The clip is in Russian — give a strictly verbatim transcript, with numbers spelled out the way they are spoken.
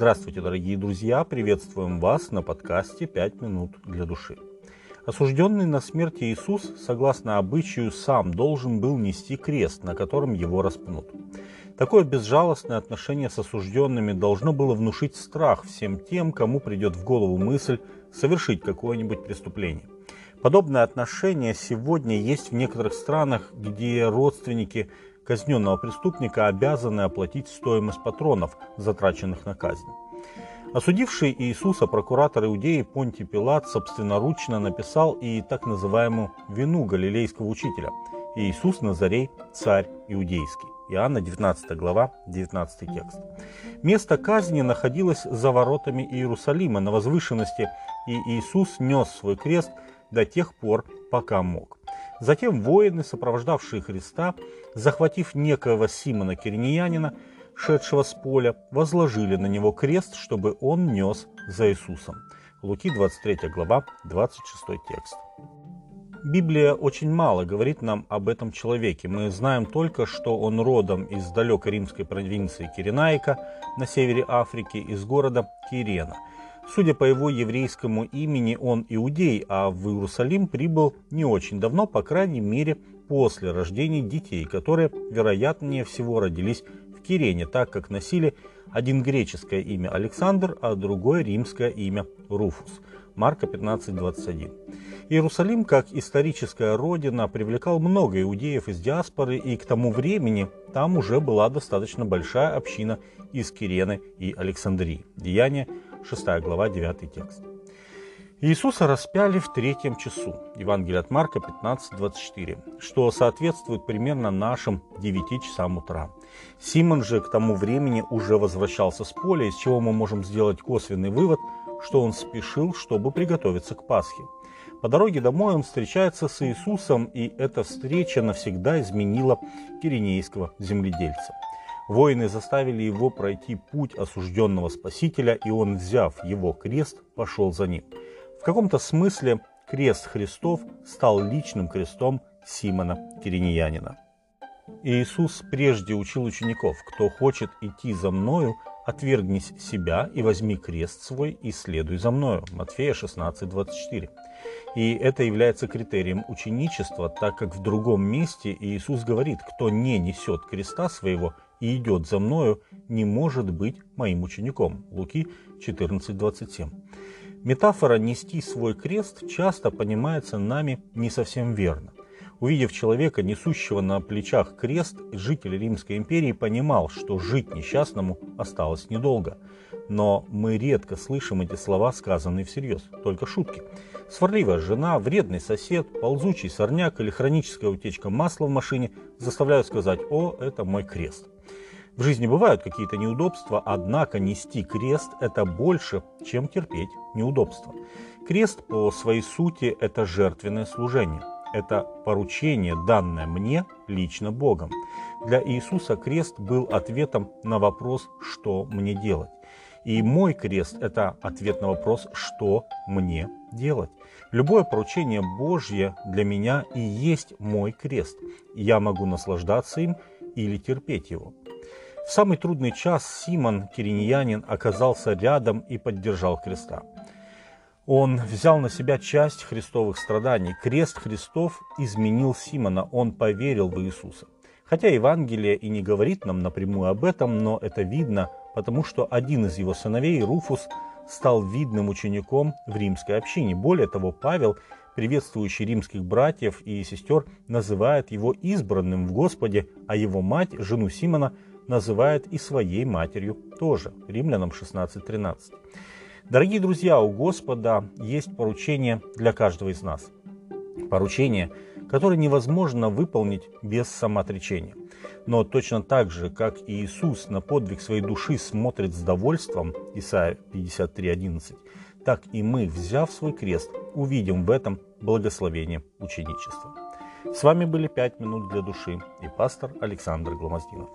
Здравствуйте, дорогие друзья! Приветствуем вас на подкасте «пять минут для души». Осужденный на смерть Иисус, согласно обычаю, сам должен был нести крест, на котором его распнут. Такое безжалостное отношение с осужденными должно было внушить страх всем тем, кому придет в голову мысль совершить какое-нибудь преступление. Подобное отношение сегодня есть в некоторых странах, где родственники казненного преступника обязаны оплатить стоимость патронов, затраченных на казнь. Осудивший Иисуса прокуратор Иудеи Понтий Пилат собственноручно написал и так называемую «Вину галилейского учителя» «Иисус Назарей, царь иудейский». Иоанна девятнадцатая глава, девятнадцатый текст. Место казни находилось за воротами Иерусалима на возвышенности, и Иисус нес свой крест до тех пор, пока мог. Затем воины, сопровождавшие Христа, захватив некоего Симона Кириньянина, шедшего с поля, возложили на него крест, чтобы он нес за Иисусом. Луки двадцать третья глава, двадцать шестой текст. Библия очень мало говорит нам об этом человеке. Мы знаем только, что он родом из далекой римской провинции Киренаика на севере Африки, из города Кирена. Судя по его еврейскому имени, он иудей, а в Иерусалим прибыл не очень давно, по крайней мере, после рождения детей, которые, вероятнее всего, родились в Кирене, так как носили один греческое имя Александр, а другое римское имя Руфус. Марка пятнадцать двадцать один. Иерусалим, как историческая родина, привлекал много иудеев из диаспоры, и к тому времени там уже была достаточно большая община из Кирены и Александрии. Деяния шестая глава, девятый текст. Иисуса распяли в третьем часу. Евангелие от Марка пятнадцать двадцать четыре, что соответствует примерно нашим девяти часам утра. Симон же к тому времени уже возвращался с поля, из чего мы можем сделать косвенный вывод, что он спешил, чтобы приготовиться к Пасхе. По дороге домой он встречается с Иисусом, и эта встреча навсегда изменила киринейского земледельца. Воины заставили его пройти путь осужденного Спасителя, и он, взяв его крест, пошел за ним. В каком-то смысле крест Христов стал личным крестом Симона Кириньянина. Иисус прежде учил учеников: «Кто хочет идти за Мною, отвергнись себя и возьми крест свой и следуй за Мною». Матфея шестнадцать двадцать четыре. И это является критерием ученичества, так как в другом месте Иисус говорит: «Кто не несет креста своего и идет за Мною, не может быть моим учеником». Луки четырнадцать двадцать семь. Метафора «нести свой крест» часто понимается нами не совсем верно. Увидев человека, несущего на плечах крест, житель Римской империи понимал, что жить несчастному осталось недолго. Но мы редко слышим эти слова, сказанные всерьез, только шутки. Сварливая жена, вредный сосед, ползучий сорняк или хроническая утечка масла в машине заставляют сказать: «О, это мой крест». В жизни бывают какие-то неудобства, однако нести крест – это больше, чем терпеть неудобства. Крест по своей сути – это жертвенное служение. Это поручение, данное мне лично Богом. Для Иисуса крест был ответом на вопрос «что мне делать?». И мой крест – это ответ на вопрос «что мне делать?». Любое поручение Божье для меня и есть мой крест. Я могу наслаждаться им или терпеть его. В самый трудный час Симон Кириньянин оказался рядом и поддержал креста. Он взял на себя часть христовых страданий. Крест Христов изменил Симона, он поверил в Иисуса. Хотя Евангелие и не говорит нам напрямую об этом, но это видно, потому что один из его сыновей, Руфус, стал видным учеником в римской общине. Более того, Павел, приветствующий римских братьев и сестер, называет его избранным в Господе, а его мать, жену Симона, называет и своей матерью тоже. Римлянам шестнадцать тринадцать. Дорогие друзья, у Господа есть поручение для каждого из нас. Поручение, которое невозможно выполнить без самоотречения. Но точно так же, как Иисус на подвиг своей души смотрит с довольством, Исайя пятьдесят три одиннадцать, так и мы, взяв свой крест, увидим в этом благословение ученичества. С вами были «пять минут для души» и пастор Александр Гломоздинов.